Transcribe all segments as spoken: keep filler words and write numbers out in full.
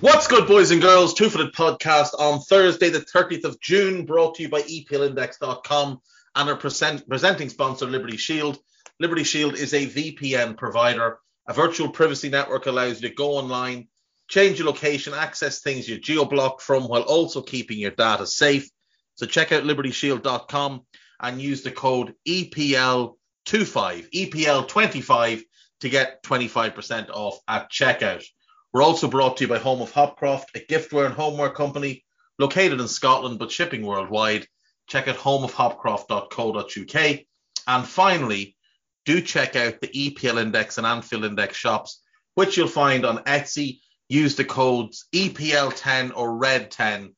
What's good, boys and girls? Two-Footed Podcast on Thursday, the thirtieth of June, brought to you by E P L index dot com and our present- presenting sponsor, Liberty Shield. Liberty Shield is a V P N provider. A virtual privacy network allows you to go online, change your location, access things you're geo-blocked from while also keeping your data safe. So check out liberty shield dot com and use the code E P L twenty-five, E P L twenty-five to get twenty-five percent off at checkout. We're also brought to you by Home of Hopcroft, a giftware and homeware company located in Scotland but shipping worldwide. Check out home of hopcroft dot co dot U K. And finally, do check out the E P L Index and Anfield Index shops, which you'll find on Etsy. Use the codes E P L ten or red ten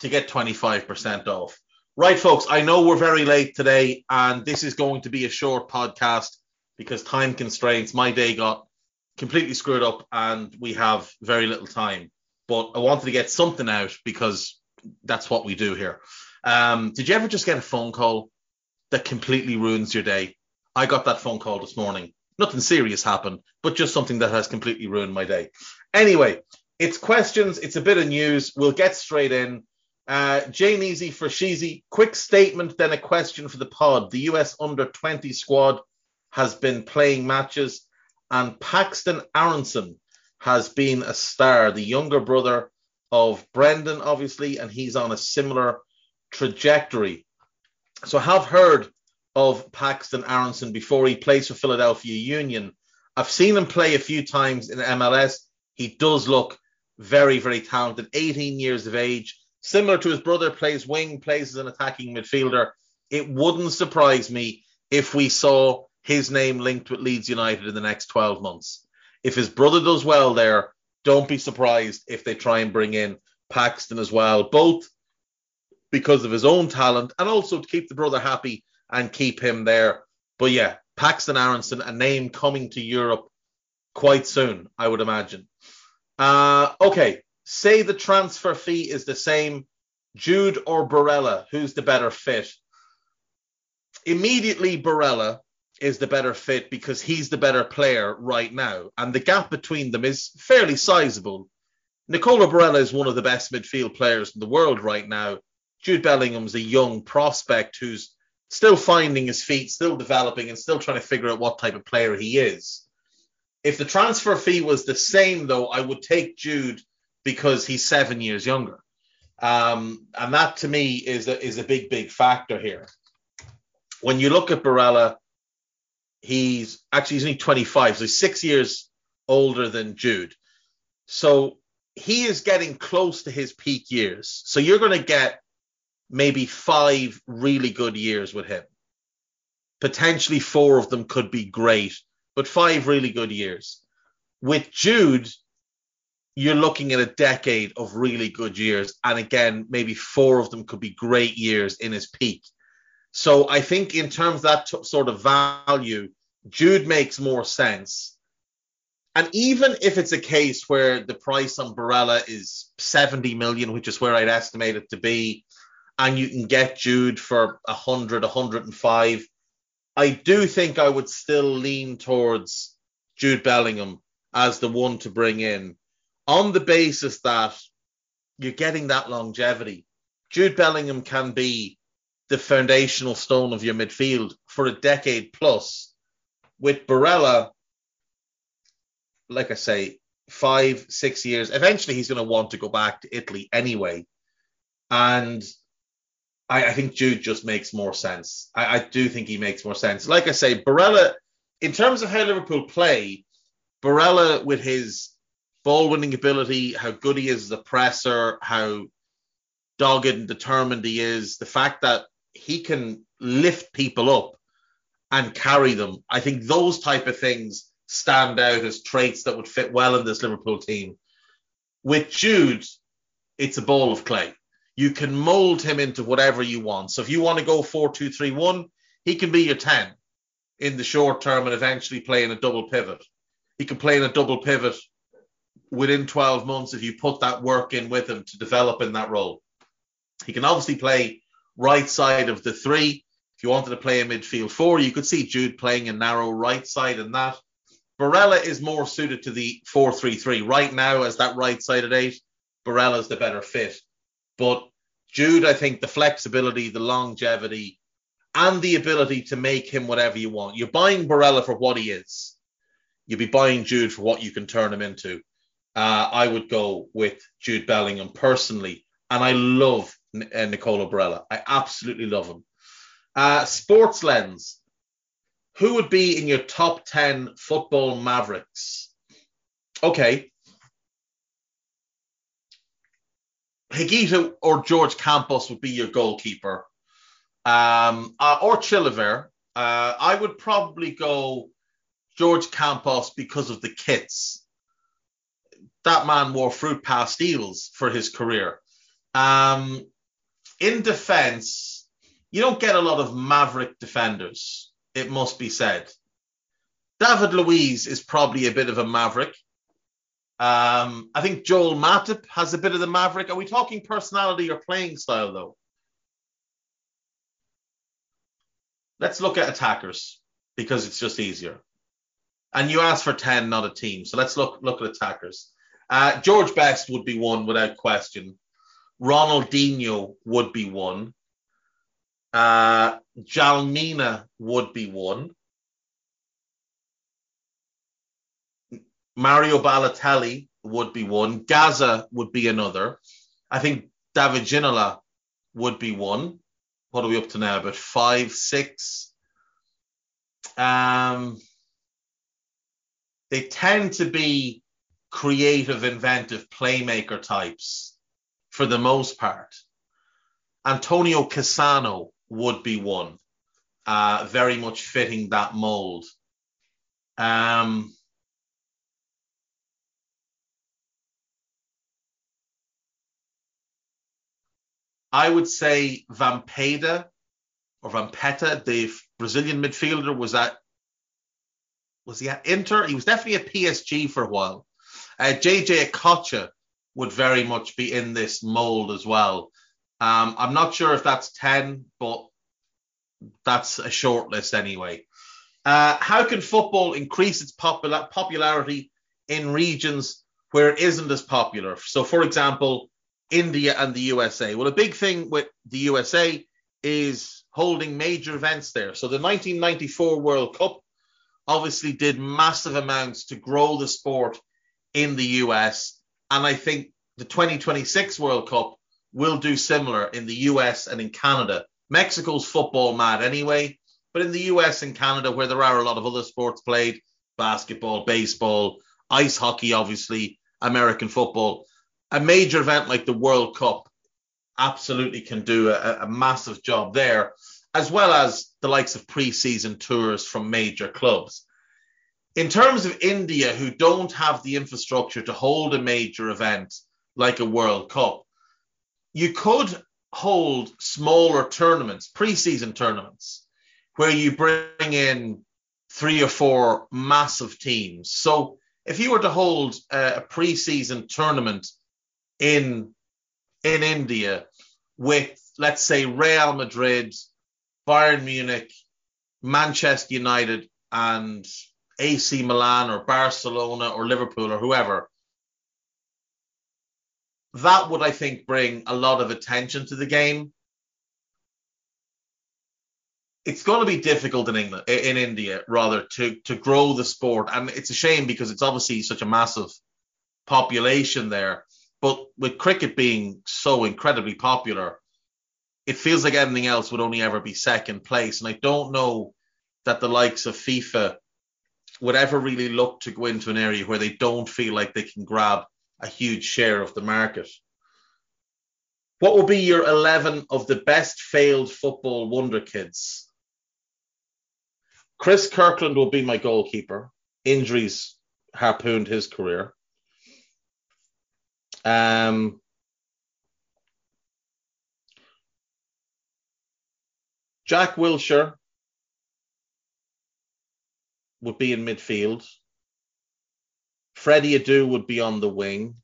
to get twenty-five percent off. Right, folks, I know we're very late today, and this is going to be a short podcast because time constraints. My day got completely screwed up and we have very little time, but I wanted to get something out because that's what we do here. Um, did you ever just get a phone call that completely ruins your day? I got that phone call this morning. Nothing serious happened, but just something that has completely ruined my day. Anyway, it's questions. It's a bit of news. We'll get straight in. Uh, Jane Easy for Sheezy. Quick statement, then a question for the pod. The U S under twenty squad has been playing matches, and Paxton Aronson has been a star, the younger brother of Brendan, obviously, and he's on a similar trajectory. So I have heard of Paxton Aronson before. He plays for Philadelphia Union. I've seen him play a few times in M L S. He does look very, very talented, eighteen years of age. Similar to his brother, plays wing, plays as an attacking midfielder. It wouldn't surprise me if we saw his name linked with Leeds United in the next twelve months. If his brother does well there, don't be surprised if they try and bring in Paxton as well, both because of his own talent and also to keep the brother happy and keep him there. But yeah, Paxton Aronson, a name coming to Europe quite soon, I would imagine. Uh, okay, say the transfer fee is the same. Jude or Barella, who's the better fit? Immediately, Barella is the better fit because he's the better player right now. And the gap between them is fairly sizable. Nicola Barella is one of the best midfield players in the world right now. Jude Bellingham's a young prospect who's still finding his feet, still developing and still trying to figure out what type of player he is. If the transfer fee was the same, though, I would take Jude because he's seven years younger. Um, and that, to me, is a, is a big, big factor here. When you look at Barella, He's actually he's only twenty-five, so he's six years older than Jude. So he is getting close to his peak years. So you're going to get maybe five really good years with him. Potentially four of them could be great, but five really good years. With Jude, you're looking at a decade of really good years. And again, maybe four of them could be great years in his peak. So I think in terms of that t- sort of value, Jude makes more sense. And even if it's a case where the price on Barella is seventy million, which is where I'd estimate it to be, and you can get Jude for one hundred, one hundred five, I do think I would still lean towards Jude Bellingham as the one to bring in on the basis that you're getting that longevity. Jude Bellingham can be the foundational stone of your midfield for a decade plus. With Barella, like I say, five, six years. Eventually, he's going to want to go back to Italy anyway. And I, I think Jude just makes more sense. I, I do think he makes more sense. Like I say, Barella, in terms of how Liverpool play, Barella with his ball-winning ability, how good he is as a presser, how dogged and determined he is, the fact that he can lift people up and carry them, I think those type of things stand out as traits that would fit well in this Liverpool team. With Jude, it's a ball of clay. You can mould him into whatever you want. So if you want to go four two three one, he can be your ten in the short term and eventually play in a double pivot. He can play in a double pivot within twelve months if you put that work in with him to develop in that role. He can obviously play right side of the three. If you wanted to play a midfield four, you could see Jude playing a narrow right side in that. Barella is more suited to the four three three. Right now, as that right-sided eight, Barella's the better fit. But Jude, I think the flexibility, the longevity, and the ability to make him whatever you want. You're buying Barella for what he is. You'll be buying Jude for what you can turn him into. Uh, I would go with Jude Bellingham personally. And I love uh, Nicola Barella. I absolutely love him. Uh, sports lens. Who would be in your top ten football mavericks? Okay. Higuita or Jorge Campos would be your goalkeeper. Um, uh, or Chilavert. Uh, I would probably go Jorge Campos because of the kits. That man wore fruit pastels for his career. Um, in defence, you don't get a lot of maverick defenders, it must be said. David Luiz is probably a bit of a maverick. Um, I think Joel Matip has a bit of the maverick. Are we talking personality or playing style, though? Let's look at attackers, because it's just easier. And you asked for ten, not a team. So let's look, look at attackers. Uh, George Best would be one without question. Ronaldinho would be one. Uh, Jalmina would be one. Mario Balotelli would be one. Gaza would be another. I think David Ginola would be one. What are we up to now? About five, six. Um, they tend to be creative, inventive playmaker types for the most part. Antonio Cassano would be one, uh, very much fitting that mould. Um, I would say Vampeta or Vampeta, the Brazilian midfielder, was at was he at Inter? He was definitely at P S G for a while. Uh, J J Okocha would very much be in this mould as well. Um, I'm not sure if that's ten, but that's a short list anyway. Uh, how can football increase its popula- popularity in regions where it isn't as popular? So, for example, India and the U S A. Well, a big thing with the U S A is holding major events there. So the nineteen ninety-four World Cup obviously did massive amounts to grow the sport in the U S, and I think the twenty twenty-six World Cup will do similar in the U S and in Canada. Mexico's football mad anyway, but in the U S and Canada, where there are a lot of other sports played, basketball, baseball, ice hockey, obviously, American football, a major event like the World Cup absolutely can do a, a massive job there, as well as the likes of pre-season tours from major clubs. In terms of India, who don't have the infrastructure to hold a major event like a World Cup, you could hold smaller tournaments, pre-season tournaments, where you bring in three or four massive teams. So if you were to hold a pre-season tournament in, in India with, let's say, Real Madrid, Bayern Munich, Manchester United, and A C Milan or Barcelona or Liverpool or whoever, that would, I think, bring a lot of attention to the game. It's going to be difficult in England, in India, rather, to, to grow the sport. And it's a shame because it's obviously such a massive population there. But with cricket being so incredibly popular, it feels like anything else would only ever be second place. And I don't know that the likes of FIFA would ever really look to go into an area where they don't feel like they can grab a huge share of the market. What will be your eleven of the best failed football wonder kids? Chris Kirkland will be my goalkeeper. Injuries harpooned his career. Um, Jack Wilshere would be in midfield. Freddie Adu would be on the wing.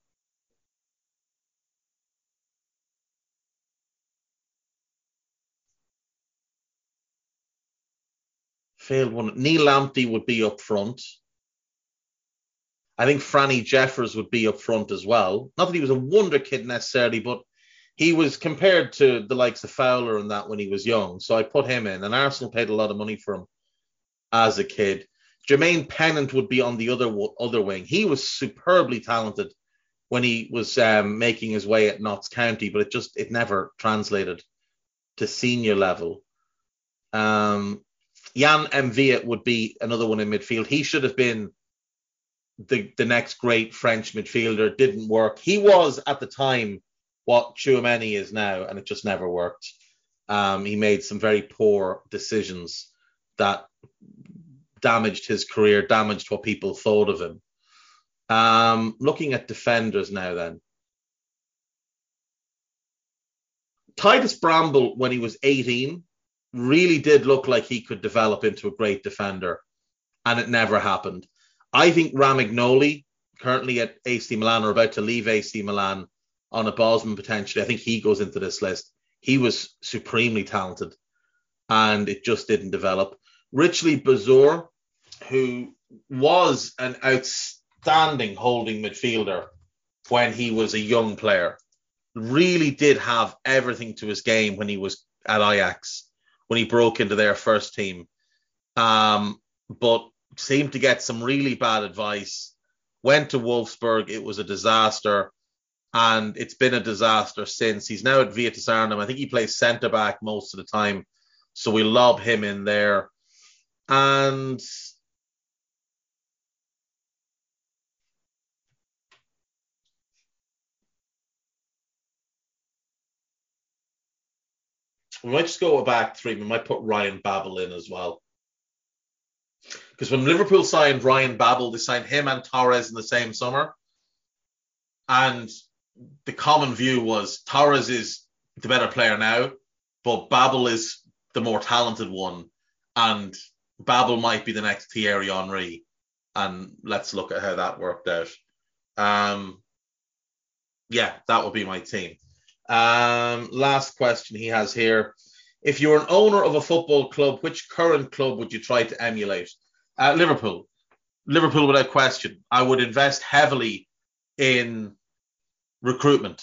Failed one. Neil Lamptey would be up front. I think Franny Jeffers would be up front as well. Not that he was a wonder kid necessarily, but he was compared to the likes of Fowler and that when he was young. So I put him in, and Arsenal paid a lot of money for him as a kid. Jermaine Pennant would be on the other other wing. He was superbly talented when he was um, making his way at Notts County, but it just it never translated to senior level. Um, Jan Mviet would be another one in midfield. He should have been the the next great French midfielder. Didn't work. He was at the time what Tchouaméni is now, and it just never worked. Um, he made some very poor decisions that damaged his career, damaged what people thought of him. Um, looking at defenders now then. Titus Bramble, when he was eighteen, really did look like he could develop into a great defender, and it never happened. I think Ramignoli, currently at A C Milan, or about to leave A C Milan on a Bosman potentially, I think he goes into this list. He was supremely talented, and it just didn't develop. Richley Bazor, who was an outstanding holding midfielder when he was a young player, really did have everything to his game when he was at Ajax, when he broke into their first team, um, but seemed to get some really bad advice, went to Wolfsburg, it was a disaster, and it's been a disaster since. He's now at Vitesse Arnhem. I think he plays centre-back most of the time, so we lob him in there. And we might just go back three. We might put Ryan Babel in as well. Because when Liverpool signed Ryan Babel, they signed him and Torres in the same summer. And the common view was Torres is the better player now, but Babel is the more talented one. And Babel might be the next Thierry Henry, and let's look at how that worked out. Um, yeah, that would be my team. Um, last question he has here. If you're an owner of a football club, which current club would you try to emulate? Uh, Liverpool. Liverpool without question. I would invest heavily in recruitment.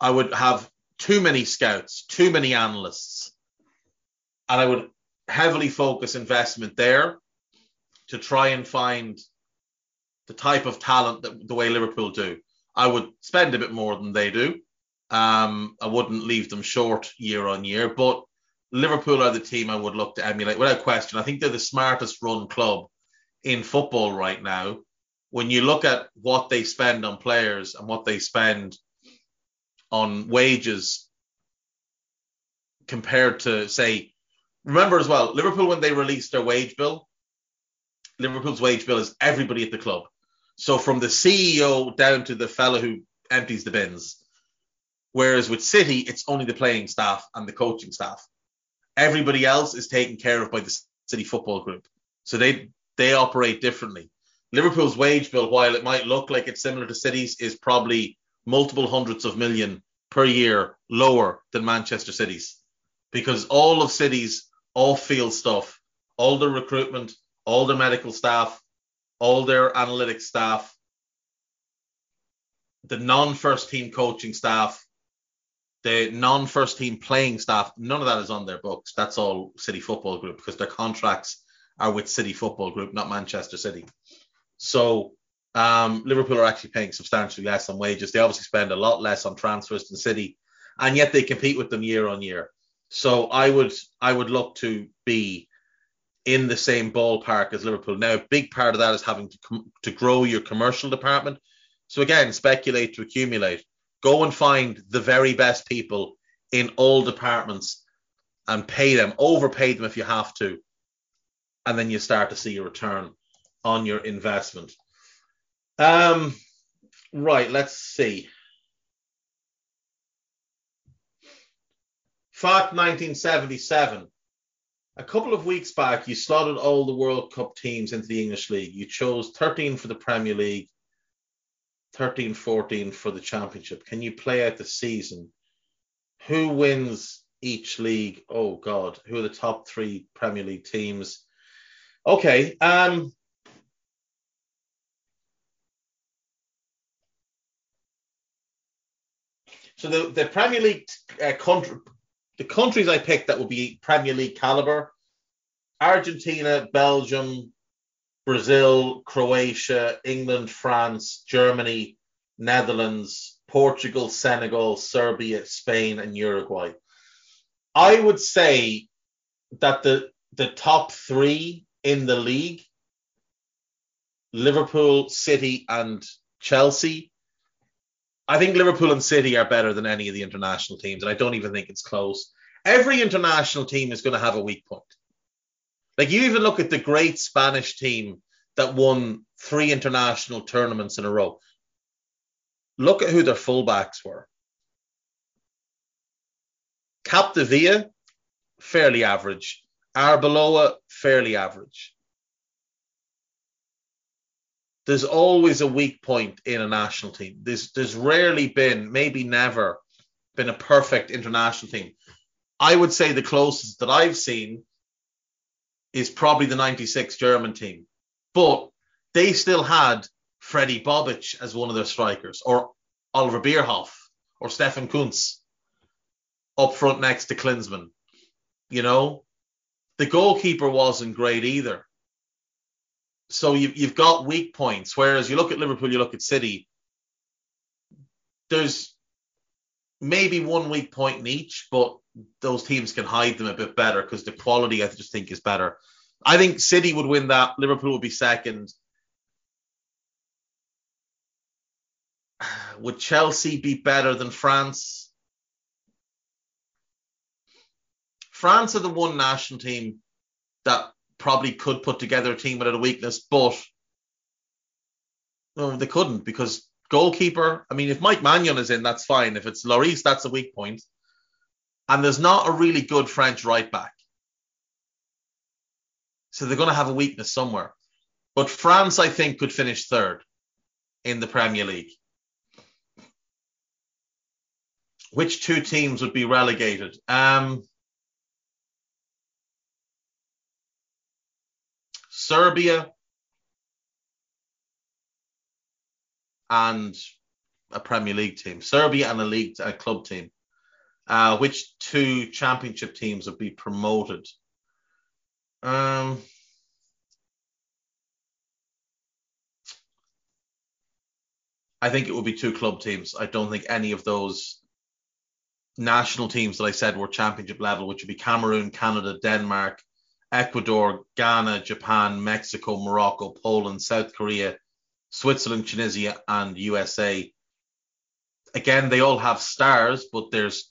I would have too many scouts, too many analysts, and I would heavily focus investment there to try and find the type of talent that the way Liverpool do. I would spend a bit more than they do. Um, I wouldn't leave them short year on year, but Liverpool are the team I would look to emulate without question. I think they're the smartest run club in football right now. When you look at what they spend on players and what they spend on wages compared to, say, remember as well, Liverpool, when they released their wage bill, Liverpool's wage bill is everybody at the club. So from the C E O down to the fellow who empties the bins. Whereas with City, it's only the playing staff and the coaching staff. Everybody else is taken care of by the City Football Group. So they, they operate differently. Liverpool's wage bill, while it might look like it's similar to City's, is probably multiple hundreds of million per year lower than Manchester City's. Because all of City's off-field stuff, all their recruitment, all their medical staff, all their analytics staff, the non-first team coaching staff, the non-first team playing staff, none of that is on their books. That's all City Football Group because their contracts are with City Football Group, not Manchester City. So um, Liverpool are actually paying substantially less on wages. They obviously spend a lot less on transfers than City, and yet they compete with them year on year. So I would I would look to be in the same ballpark as Liverpool. Now, a big part of that is having to com- to grow your commercial department. So again, speculate to accumulate. Go and find the very best people in all departments and pay them, overpay them if you have to, and then you start to see a return on your investment. Um, right, let's see. F A C nineteen seventy-seven. A couple of weeks back, you slotted all the World Cup teams into the English League. You chose thirteen for the Premier League, thirteen, fourteen for the Championship. Can you play out the season? Who wins each league? Oh, God. Who are the top three Premier League teams? Okay. Um, so the, the Premier League uh, country... The countries I picked that would be Premier League caliber: Argentina, Belgium, Brazil, Croatia, England, France, Germany, Netherlands, Portugal, Senegal, Serbia, Spain, and Uruguay. I would say that the, the top three in the league, Liverpool, City, and Chelsea, I think Liverpool and City are better than any of the international teams, and I don't even think it's close. Every international team is going to have a weak point. Like, you even look at the great Spanish team that won three international tournaments in a row. Look at who their fullbacks were. Capdevila, fairly average. Arbeloa, fairly average. There's always a weak point in a national team. There's, there's rarely been, maybe never, been a perfect international team. I would say the closest that I've seen is probably the ninety-six German team. But they still had Freddy Bobic as one of their strikers, or Oliver Bierhoff, or Stefan Kuntz up front next to Klinsmann. You know, the goalkeeper wasn't great either. So you've, you've got weak points, whereas you look at Liverpool, you look at City, there's maybe one weak point in each, but those teams can hide them a bit better because the quality, I just think, is better. I think City would win that. Liverpool would be second. Would Chelsea be better than France? France are the one national team that probably could put together a team without a weakness, but no, they couldn't, because goalkeeper, I mean, if Mike Maignan is in, that's fine. If it's Lloris, that's a weak point. And there's not a really good French right back. So they're going to have a weakness somewhere. But France, I think, could finish third in the Premier League. Which two teams would be relegated? Um... Serbia and a Premier League team. Serbia and a league a club team. Uh, which two Championship teams would be promoted? Um, I think it would be two club teams. I don't think any of those national teams that I said were Championship level, which would be Cameroon, Canada, Denmark, Ecuador, Ghana, Japan, Mexico, Morocco, Poland, South Korea, Switzerland, Tunisia, and U S A. Again, they all have stars, but there's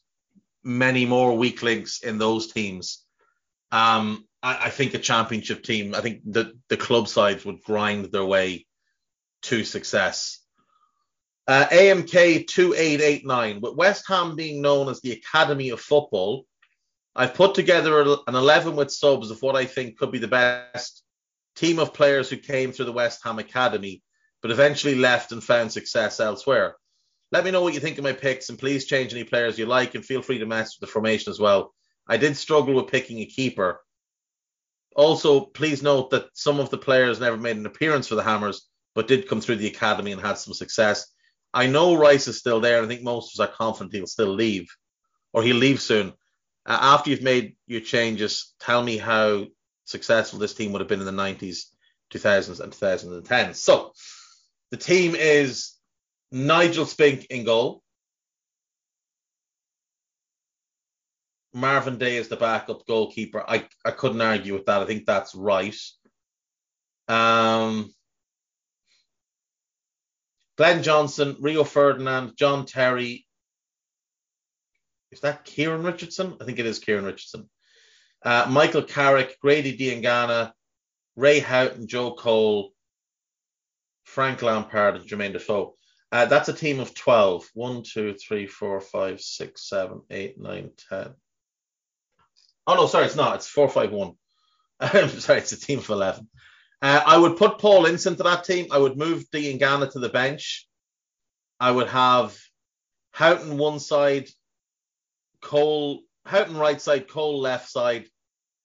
many more weak links in those teams. Um, I, I think a Championship team, I think the, the club sides would grind their way to success. Uh, A M K two eight eight nine. With West Ham being known as the Academy of Football, I've put together an eleven with subs of what I think could be the best team of players who came through the West Ham Academy, but eventually left and found success elsewhere. Let me know what you think of my picks, and please change any players you like, and feel free to mess with the formation as well. I did struggle with picking a keeper. Also, please note that some of the players never made an appearance for the Hammers, but did come through the academy and had some success. I know Rice is still there, and I think most of us are confident he'll still leave, or he'll leave soon. Uh, after you've made your changes, tell me how successful this team would have been in the nineties, two thousands, and two thousand ten. So the team is Nigel Spink in goal. Marvin Day is the backup goalkeeper. I, I couldn't argue with that. I think that's right. Um, Glenn Johnson, Rio Ferdinand, John Terry. Is that Kieran Richardson? I think it is Kieran Richardson. Uh, Michael Carrick, Grady Diangana, Ray Houghton, Joe Cole, Frank Lampard, and Jermaine Defoe. Uh, that's a team of twelve. one, two, three, four, five, six, seven, eight, nine, ten. Oh, no, sorry, it's not. It's four, five, one. I'm sorry, it's a team of eleven. Uh, I would put Paul Ince into that team. I would move Diangana to the bench. I would have Houghton one side, Cole, Houghton right side, Cole left side,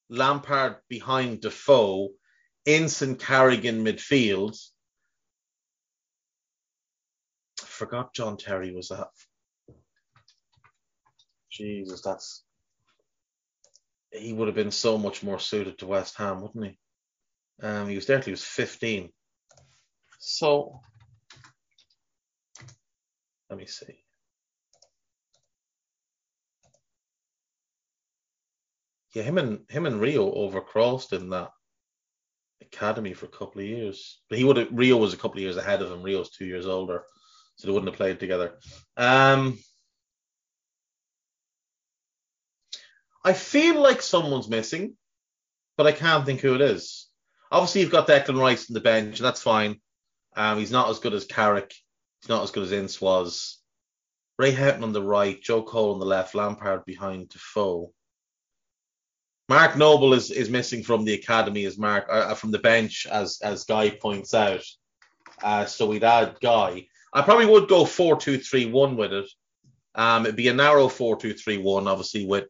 Lampard behind Defoe, Ince and Carrigan midfield. I forgot John Terry was that. Jesus, that's... He would have been so much more suited to West Ham, wouldn't he? Um, he was there till he was fifteen. So, let me see. Yeah, him and him and Rio overcrossed in that academy for a couple of years. But he would have, Rio was a couple of years ahead of him. Rio's two years older, so they wouldn't have played together. Um, I feel like someone's missing, but I can't think who it is. Obviously, you've got Declan Rice on the bench, and that's fine. Um, he's not as good as Carrick. He's not as good as Ince was. Ray Houghton on the right, Joe Cole on the left, Lampard behind Defoe. Mark Noble is, is missing from the academy as Mark uh, from the bench, as as Guy points out. Uh, so we'd add Guy. I probably would go four two three one with it. Um, it'd be a narrow four two three one, obviously, with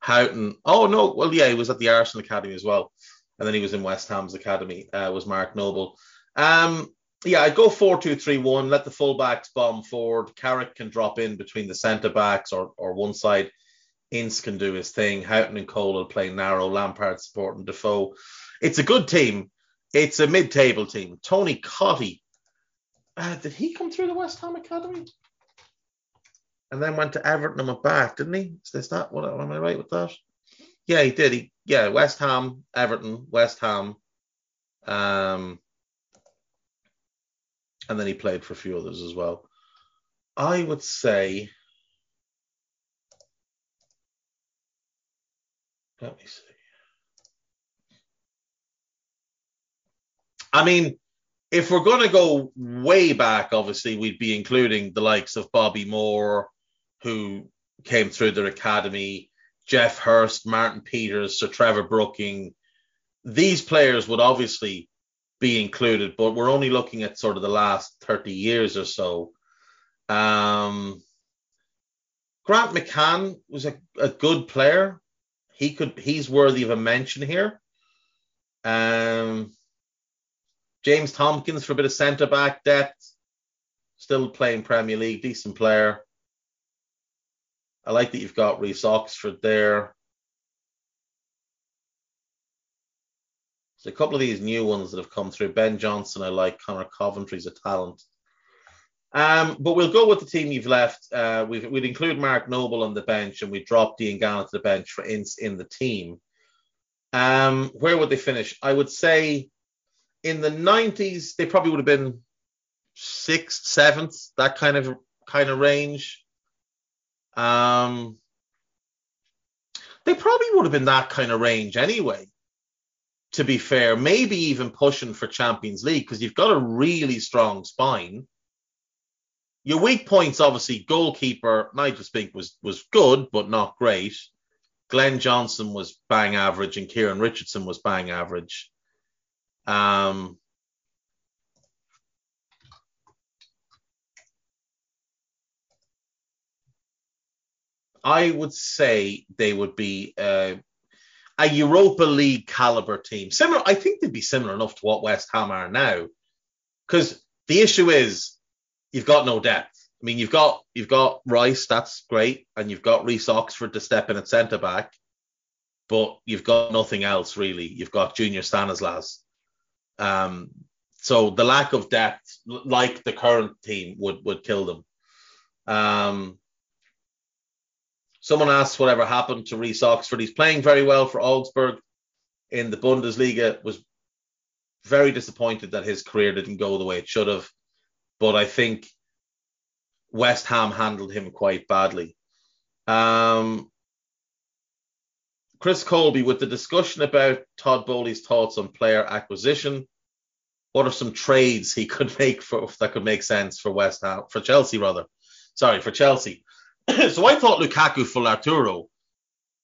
Houghton. Oh, no. Well, yeah, he was at the Arsenal academy as well. And then he was in West Ham's academy, uh, was Mark Noble. Um, yeah, I'd go four two three one, let the full-backs bomb forward. Carrick can drop in between the centre-backs or, or one side. Ince can do his thing. Houghton and Cole will play narrow. Lampard supporting Defoe. It's a good team. It's a mid-table team. Tony Cottee, uh, did he come through the West Ham academy? And then went to Everton and went back, didn't he? Is this that? What, am I right with that? Yeah, he did. He yeah, West Ham, Everton, West Ham, um, and then he played for a few others as well. I would say, let me see. I mean, if we're going to go way back, obviously we'd be including the likes of Bobby Moore, who came through their academy. Jeff Hurst, Martin Peters, Sir Trevor Brooking. These players would obviously be included, but we're only looking at sort of the last thirty years or so. Um, Grant McCann was a, a good player. He could, he's worthy of a mention here. Um, James Tompkins for a bit of centre-back depth. Still playing Premier League, decent player. I like that you've got Reece Oxford there. There's a couple of these new ones that have come through. Ben Johnson, I like. Connor Coventry's a talent. Um, but we'll go with the team you've left. Uh, we've, we'd include Mark Noble on the bench, and we drop Diangana to the bench for Ince in the team. Um, where would they finish? I would say in the nineties, they probably would have been sixth, seventh, that kind of kind of range. Um, they probably would have been that kind of range anyway, to be fair, maybe even pushing for Champions League, because you've got a really strong spine. Your weak points, obviously, goalkeeper, Nigel Spink was, was good, but not great. Glenn Johnson was bang average, and Kieran Richardson was bang average. Um, I would say they would be uh, a Europa League caliber team. Similar, I think they'd be similar enough to what West Ham are now, because the issue is you've got no depth. I mean, you've got you've got Rice, that's great, and you've got Reece Oxford to step in at centre back, but you've got nothing else really. You've got Junior Stanislas, um, so the lack of depth, like the current team, would would kill them. Um. Someone asks whatever happened to Reece Oxford. He's playing very well for Augsburg in the Bundesliga. Was very disappointed that his career didn't go the way it should have. but I think West Ham handled him quite badly. Um, Chris Colby, with the discussion about Todd Bowley's thoughts on player acquisition, what are some trades he could make for that could make sense for West Ham, for Chelsea rather? Sorry, for Chelsea. So I thought Lukaku for Arturo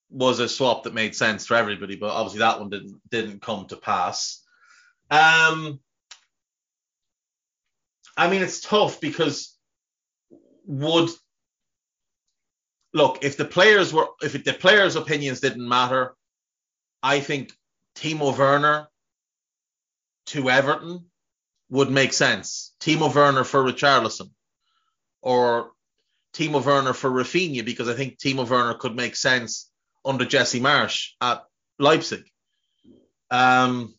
was a swap that made sense for everybody, but obviously that one didn't didn't come to pass. Um, I mean, it's tough because would look if the players were if it, the players' opinions didn't matter. I think Timo Werner to Everton would make sense. Timo Werner for Richarlison, or Timo Werner for Rafinha, because I think Timo Werner could make sense under Jesse Marsch at Leipzig. Um,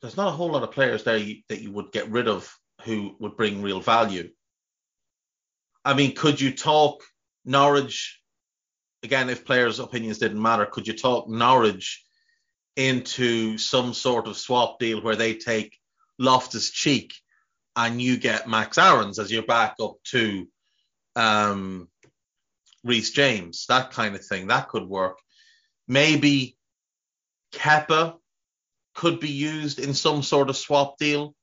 there's not a whole lot of players there you, that you would get rid of who would bring real value. I mean, could you talk Norwich, again, if players' opinions didn't matter, could you talk Norwich into some sort of swap deal where they take Loftus-Cheek and you get Max Aarons as your backup to um, Reece James, that kind of thing? That could work. Maybe Kepa could be used in some sort of swap deal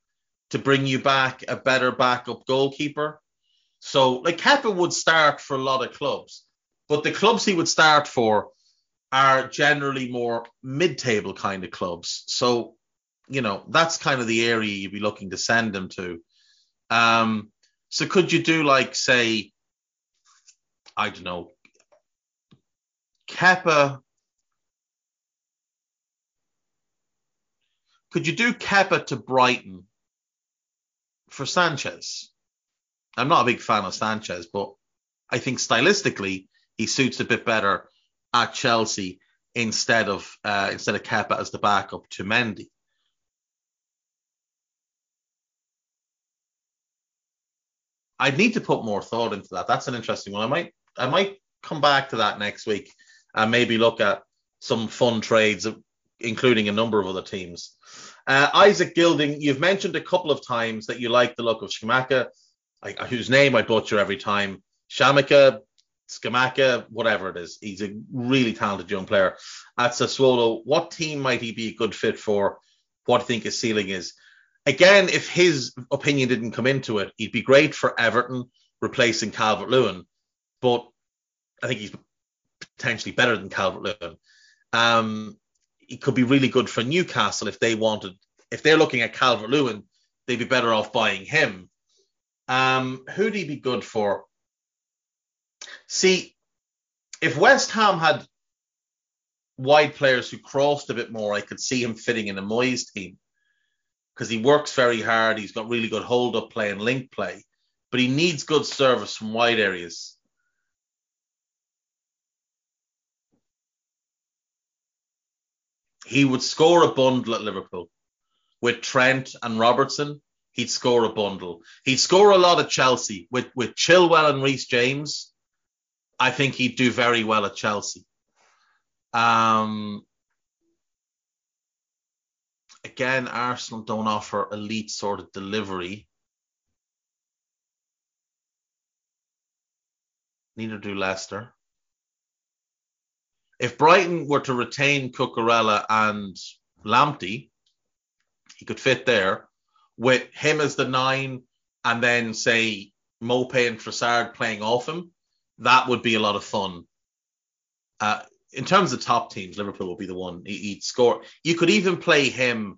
to bring you back a better backup goalkeeper. So, like, Kepa would start for a lot of clubs, but the clubs he would start for are generally more mid-table kind of clubs. So, you know, that's kind of the area you'd be looking to send them to. Um, so could you do, like, say, I don't know, Kepa? Could you do Kepa to Brighton for Sanchez? I'm not a big fan of Sanchez, but I think stylistically he suits a bit better at Chelsea instead of uh, instead of Kepa as the backup to Mendy. I'd need to put more thought into that. That's an interesting one. I might I might come back to that next week and maybe look at some fun trades, including a number of other teams. Uh, Isaac Gilding, you've mentioned a couple of times that you like the look of Scamacca, I, whose name I butcher every time. Scamacca, Scamacca, whatever it is. He's a really talented young player. At Sassuolo, what team might he be a good fit for? What do you think his ceiling is? Again, if his opinion didn't come into it, he'd be great for Everton, replacing Calvert-Lewin. But I think he's potentially better than Calvert-Lewin. Um, he could be really good for Newcastle if they wanted. If they're looking at Calvert-Lewin, they'd be better off buying him. Um, who'd he be good for? See, if West Ham had wide players who crossed a bit more, I could see him fitting in a Moyes team, because he works very hard. He's got really good hold-up play and link play, but he needs good service from wide areas. He would score a bundle at Liverpool. With Trent and Robertson, he'd score a bundle. He'd score a lot at Chelsea. With, with Chilwell and Reece James, I think he'd do very well at Chelsea. Um... Again, Arsenal don't offer elite sort of delivery. Neither do Leicester. If Brighton were to retain Cucurella and Lamptey, he could fit there with him as the nine, and then, say, Maupay and Trossard playing off him. That would be a lot of fun. Uh, In terms of top teams, Liverpool would be the one he'd score. You could even play him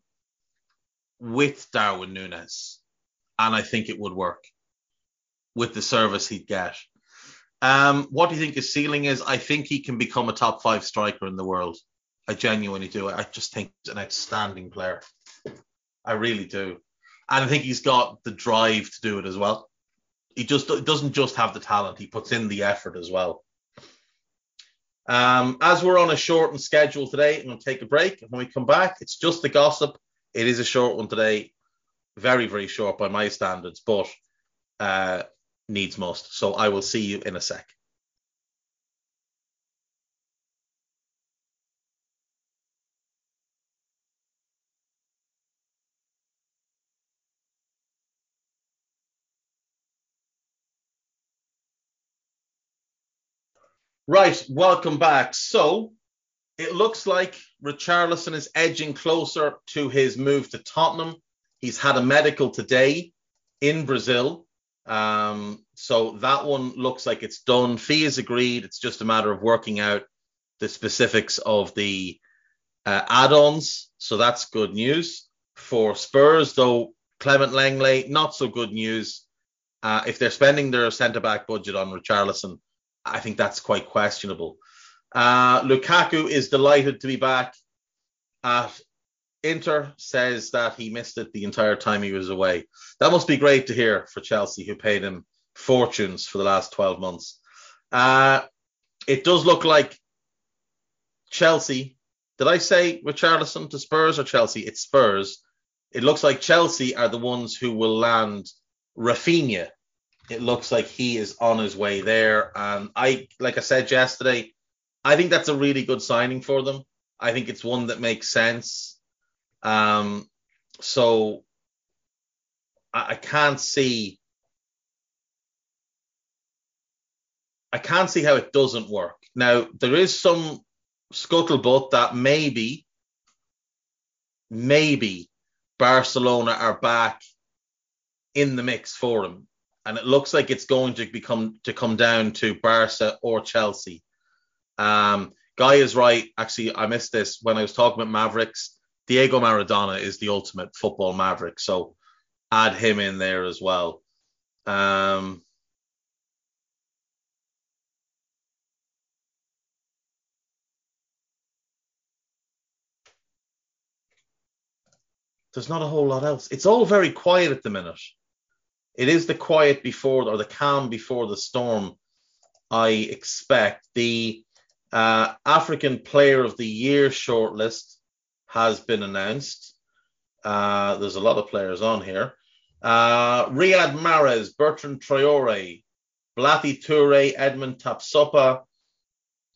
with Darwin Núñez, and I think it would work with the service he'd get. Um, what do you think his ceiling is? I think he can become a top five striker in the world. I genuinely do. I just think he's an outstanding player. I really do. And I think he's got the drive to do it as well. He just doesn't just have the talent. He puts in the effort as well. Um, as we're on a shortened schedule today, I'm going to take a break. And when we come back, it's just the gossip. It is a short one today. Very, very short by my standards, but uh, needs must. So I will see you in a sec. Right, welcome back. So it looks like Richarlison is edging closer to his move to Tottenham. He's had a medical today in Brazil. Um, so that one looks like it's done. Fee is agreed. It's just a matter of working out the specifics of the uh, add-ons. So that's good news. For Spurs, though, Clement Lenglet, not so good news. Uh, if they're spending their centre-back budget on Richarlison, I think that's quite questionable. Uh, Lukaku is delighted to be back at Inter, says that he missed it the entire time he was away. That must be great to hear for Chelsea, who paid him fortunes for the last twelve months. Uh, it does look like Chelsea, did I say Richarlison to Spurs or Chelsea? It's Spurs. It looks like Chelsea are the ones who will land Rafinha. It looks like he is on his way there. And I, like I said yesterday, I think that's a really good signing for them. I think it's one that makes sense. Um, so I, I can't see, I can't see how it doesn't work. Now, there is some scuttlebutt that maybe, maybe Barcelona are back in the mix for him. And it looks like it's going to become to come down to Barca or Chelsea. Um, Guy is right. Actually, I missed this when I was talking about Mavericks. Diego Maradona is the ultimate football maverick, so add him in there as well. Um, there's not a whole lot else. It's all very quiet at the minute. It is the quiet before, or the calm before the storm, I expect. The uh, African Player of the Year shortlist has been announced. Uh, there's a lot of players on here. Uh, Riyad Mahrez, Bertrand Traore, Blati Toure, Edmond Tapsopa,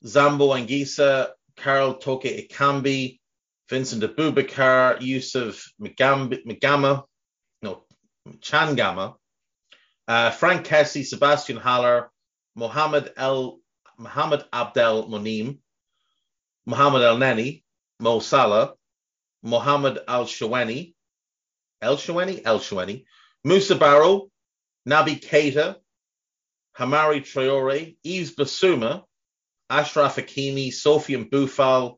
Zambo Anguissa, Karl Toke Ekambi, Vincent Abubakar, Yusuf Magamba, Magama, no, Changama, Uh, Frank Kessie, Sebastian Haller, Mohamed El Mohamed Abdel Monim, Mohamed El Neni, Mo Salah, Mohamed Al Shaweni, El Shaweni, El Shaweni, Moussa Barrow, Naby Keita, Hamari Traore, Yves Bissouma, Ashraf Hakimi, Sofiane Boufal,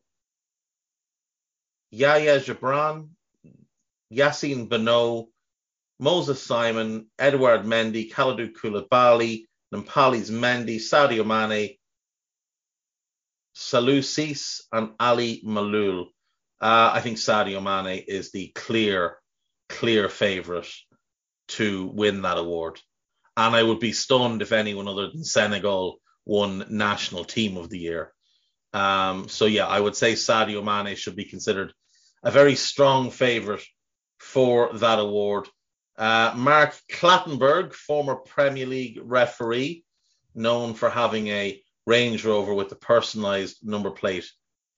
Yahya Jabran, Yassine Bono, Moses Simon, Edouard Mendy, Kalidou Koulibaly, Nampali's Mendy, Sadio Mane, Salou Cisse, and Ali Malloul. Uh, I think Sadio Mane is the clear, clear favourite to win that award. And I would be stunned if anyone other than Senegal won National Team of the Year. Um, so, yeah, I would say Sadio Mane should be considered a very strong favourite for that award. Uh, Mark Clattenburg, former Premier League referee, known for having a Range Rover with the personalised number plate,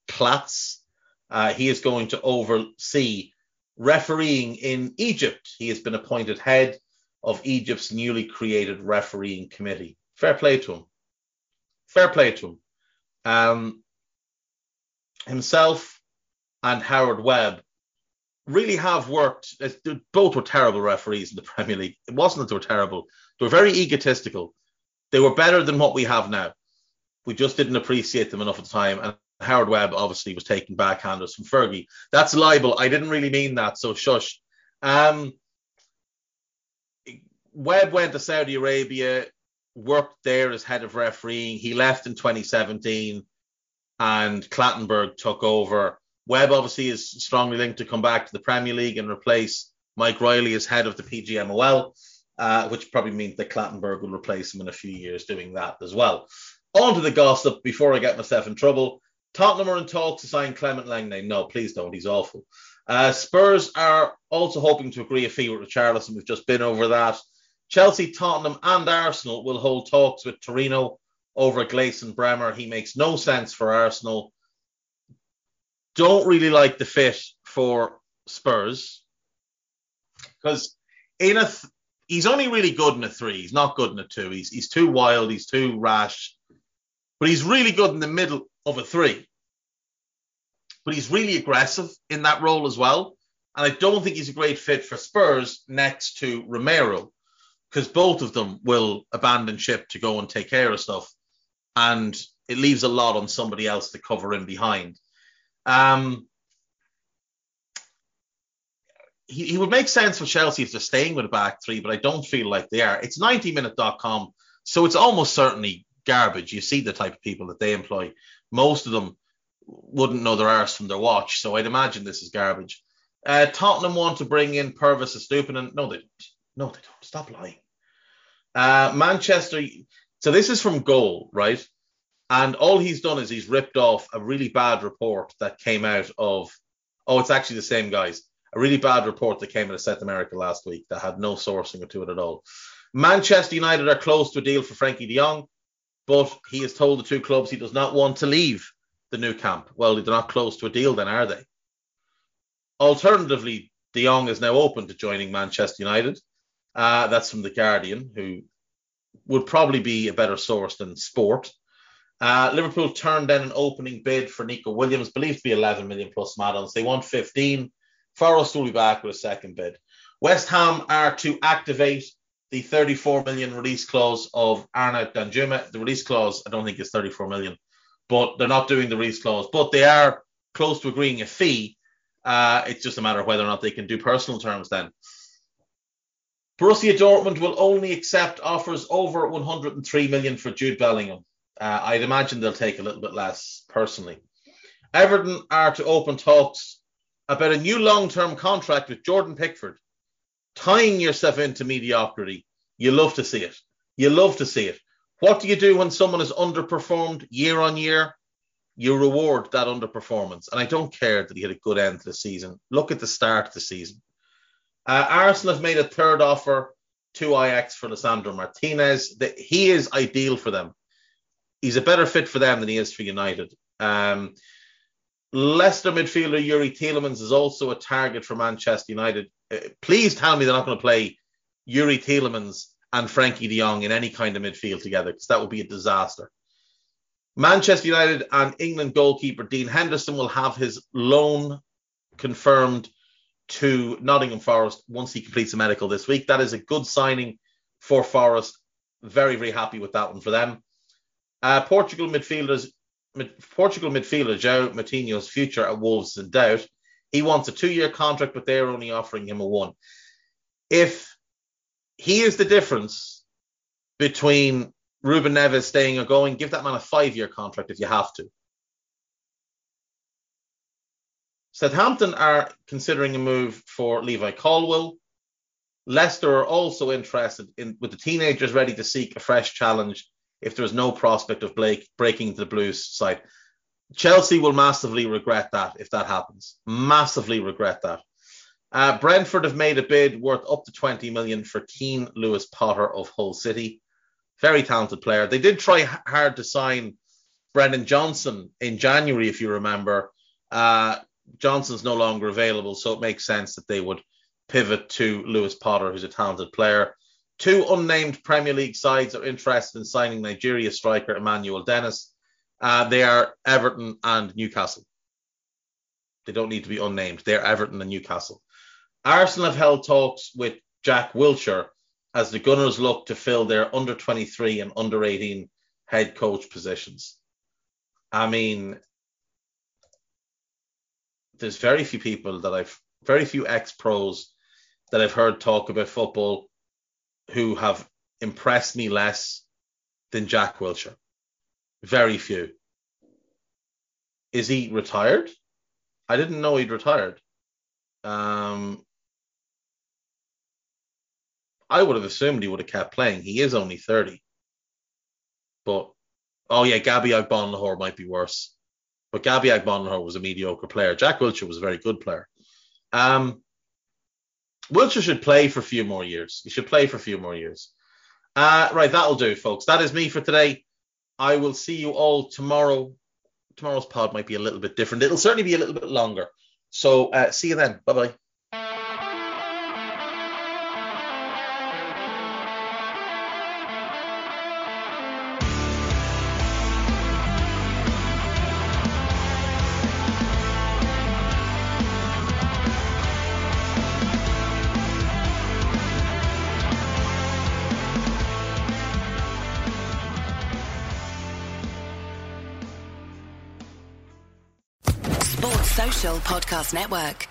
Klats. Uh, he is going to oversee refereeing in Egypt. He has been appointed head of Egypt's newly created refereeing committee. Fair play to him. Fair play to him. Um, himself and Howard Webb really have worked. Both were terrible referees in the Premier League. It wasn't that they were terrible. They were very egotistical. They were better than what we have now. We just didn't appreciate them enough at the time. And Howard Webb obviously was taking backhanders from Fergie. That's libel. I didn't really mean that, so shush. Um, Webb went to Saudi Arabia, worked there as head of refereeing. He left in twenty seventeen and Clattenburg took over. Webb obviously is strongly linked to come back to the Premier League and replace Mike Riley as head of the P G M O L, uh, which probably means that Clattenburg will replace him in a few years doing that as well. On to the gossip before I get myself in trouble. Tottenham are in talks to sign Clement Lenglet. No, please don't. He's awful. Uh, Spurs are also hoping to agree a fee with Richarlison. We've just been over that. Chelsea, Tottenham and Arsenal will hold talks with Torino over Gleison Bremer. He makes no sense for Arsenal. Don't really like the fit for Spurs because in a th- he's only really good in a three. He's not good in a two. He's he's too wild. He's too rash. But he's really good in the middle of a three. But he's really aggressive in that role as well. And I don't think he's a great fit for Spurs next to Romero, because both of them will abandon ship to go and take care of stuff. And it leaves a lot on somebody else to cover in behind. Um, he, he would make sense for Chelsea if they're staying with a back three, but I don't feel like they are. It's ninety minute dot com, so it's almost certainly garbage. You see the type of people that they employ. Most of them wouldn't know their arse from their watch, so I'd imagine this is garbage. Uh, Tottenham want to bring in Purvis and Stupinan. No, they don't. No, they don't. Stop lying. Uh, Manchester. So this is from Goal, right? And all he's done is he's ripped off a really bad report that came out of, oh, it's actually the same guys, a really bad report that came out of South America last week that had no sourcing to it at all. Manchester United are close to a deal for Frankie de Jong, but he has told the two clubs he does not want to leave the new camp. Well, they're not close to a deal then, are they? Alternatively, de Jong is now open to joining Manchester United. Uh, that's from The Guardian, who would probably be a better source than Sport. Uh, Liverpool turned down an opening bid for Nico Williams, believed to be eleven million plus add-ons. They want fifteen. Forest will be back with a second bid. West Ham are to activate the thirty-four million release clause of Arnaud Danjuma. The release clause, I don't think it's thirty-four million, but they're not doing the release clause. But they are close to agreeing a fee. Uh, it's just a matter of whether or not they can do personal terms then. Borussia Dortmund will only accept offers over one hundred three million for Jude Bellingham. Uh, I'd imagine they'll take a little bit less, personally. Everton are to open talks about a new long-term contract with Jordan Pickford. Tying yourself into mediocrity, you love to see it. You love to see it. What do you do when someone is underperformed year on year? You reward that underperformance. And I don't care that he had a good end to the season. Look at the start of the season. Uh, Arsenal have made a third offer to Ajax for Lissandro Martinez. The, he is ideal for them. He's a better fit for them than he is for United. Um, Leicester midfielder Yuri Tielemans is also a target for Manchester United. Uh, please tell me they're not going to play Yuri Tielemans and Frankie de Jong in any kind of midfield together, because that would be a disaster. Manchester United and England goalkeeper Dean Henderson will have his loan confirmed to Nottingham Forest once he completes a medical this week. That is a good signing for Forest. Very, very happy with that one for them. Uh, Portugal midfielders, mid, Portugal midfielder João Moutinho's future at Wolves is in doubt. He wants a two-year contract, but they're only offering him a one. If he is the difference between Ruben Neves staying or going, give that man a five-year contract if you have to. Southampton are considering a move for Levi Colwill. Leicester are also interested in, with the teenagers ready to seek a fresh challenge if there is no prospect of Blake breaking the Blues side. Chelsea will massively regret that if that happens. Massively regret that. Uh, Brentford have made a bid worth up to twenty million for Keane Lewis Potter of Hull City. Very talented player. They did try hard to sign Brendan Johnson in January, if you remember. Uh, Johnson's no longer available, so it makes sense that they would pivot to Lewis Potter, who's a talented player. Two unnamed Premier League sides are interested in signing Nigeria striker Emmanuel Dennis. Uh, they are Everton and Newcastle. They don't need to be unnamed. They are Everton and Newcastle. Arsenal have held talks with Jack Wilshere as the Gunners look to fill their under twenty-three and under eighteen head coach positions. I mean, there's very few people that I've, very few ex-pros that I've heard talk about football who have impressed me less than Jack Wilshere. Very few. Is he retired? I didn't know he'd retired. Um, I would have assumed he would have kept playing. He is only thirty. But, oh yeah, Gabby Agbonlahor might be worse. But Gabby Agbonlahor was a mediocre player. Jack Wilshere was a very good player. Um, Wilshere should play for a few more years. He should play for a few more years. Uh, right, that'll do, folks. That is me for today. I will see you all tomorrow. Tomorrow's pod might be a little bit different. It'll certainly be a little bit longer. So uh, see you then. Bye-bye. Social Podcast Network.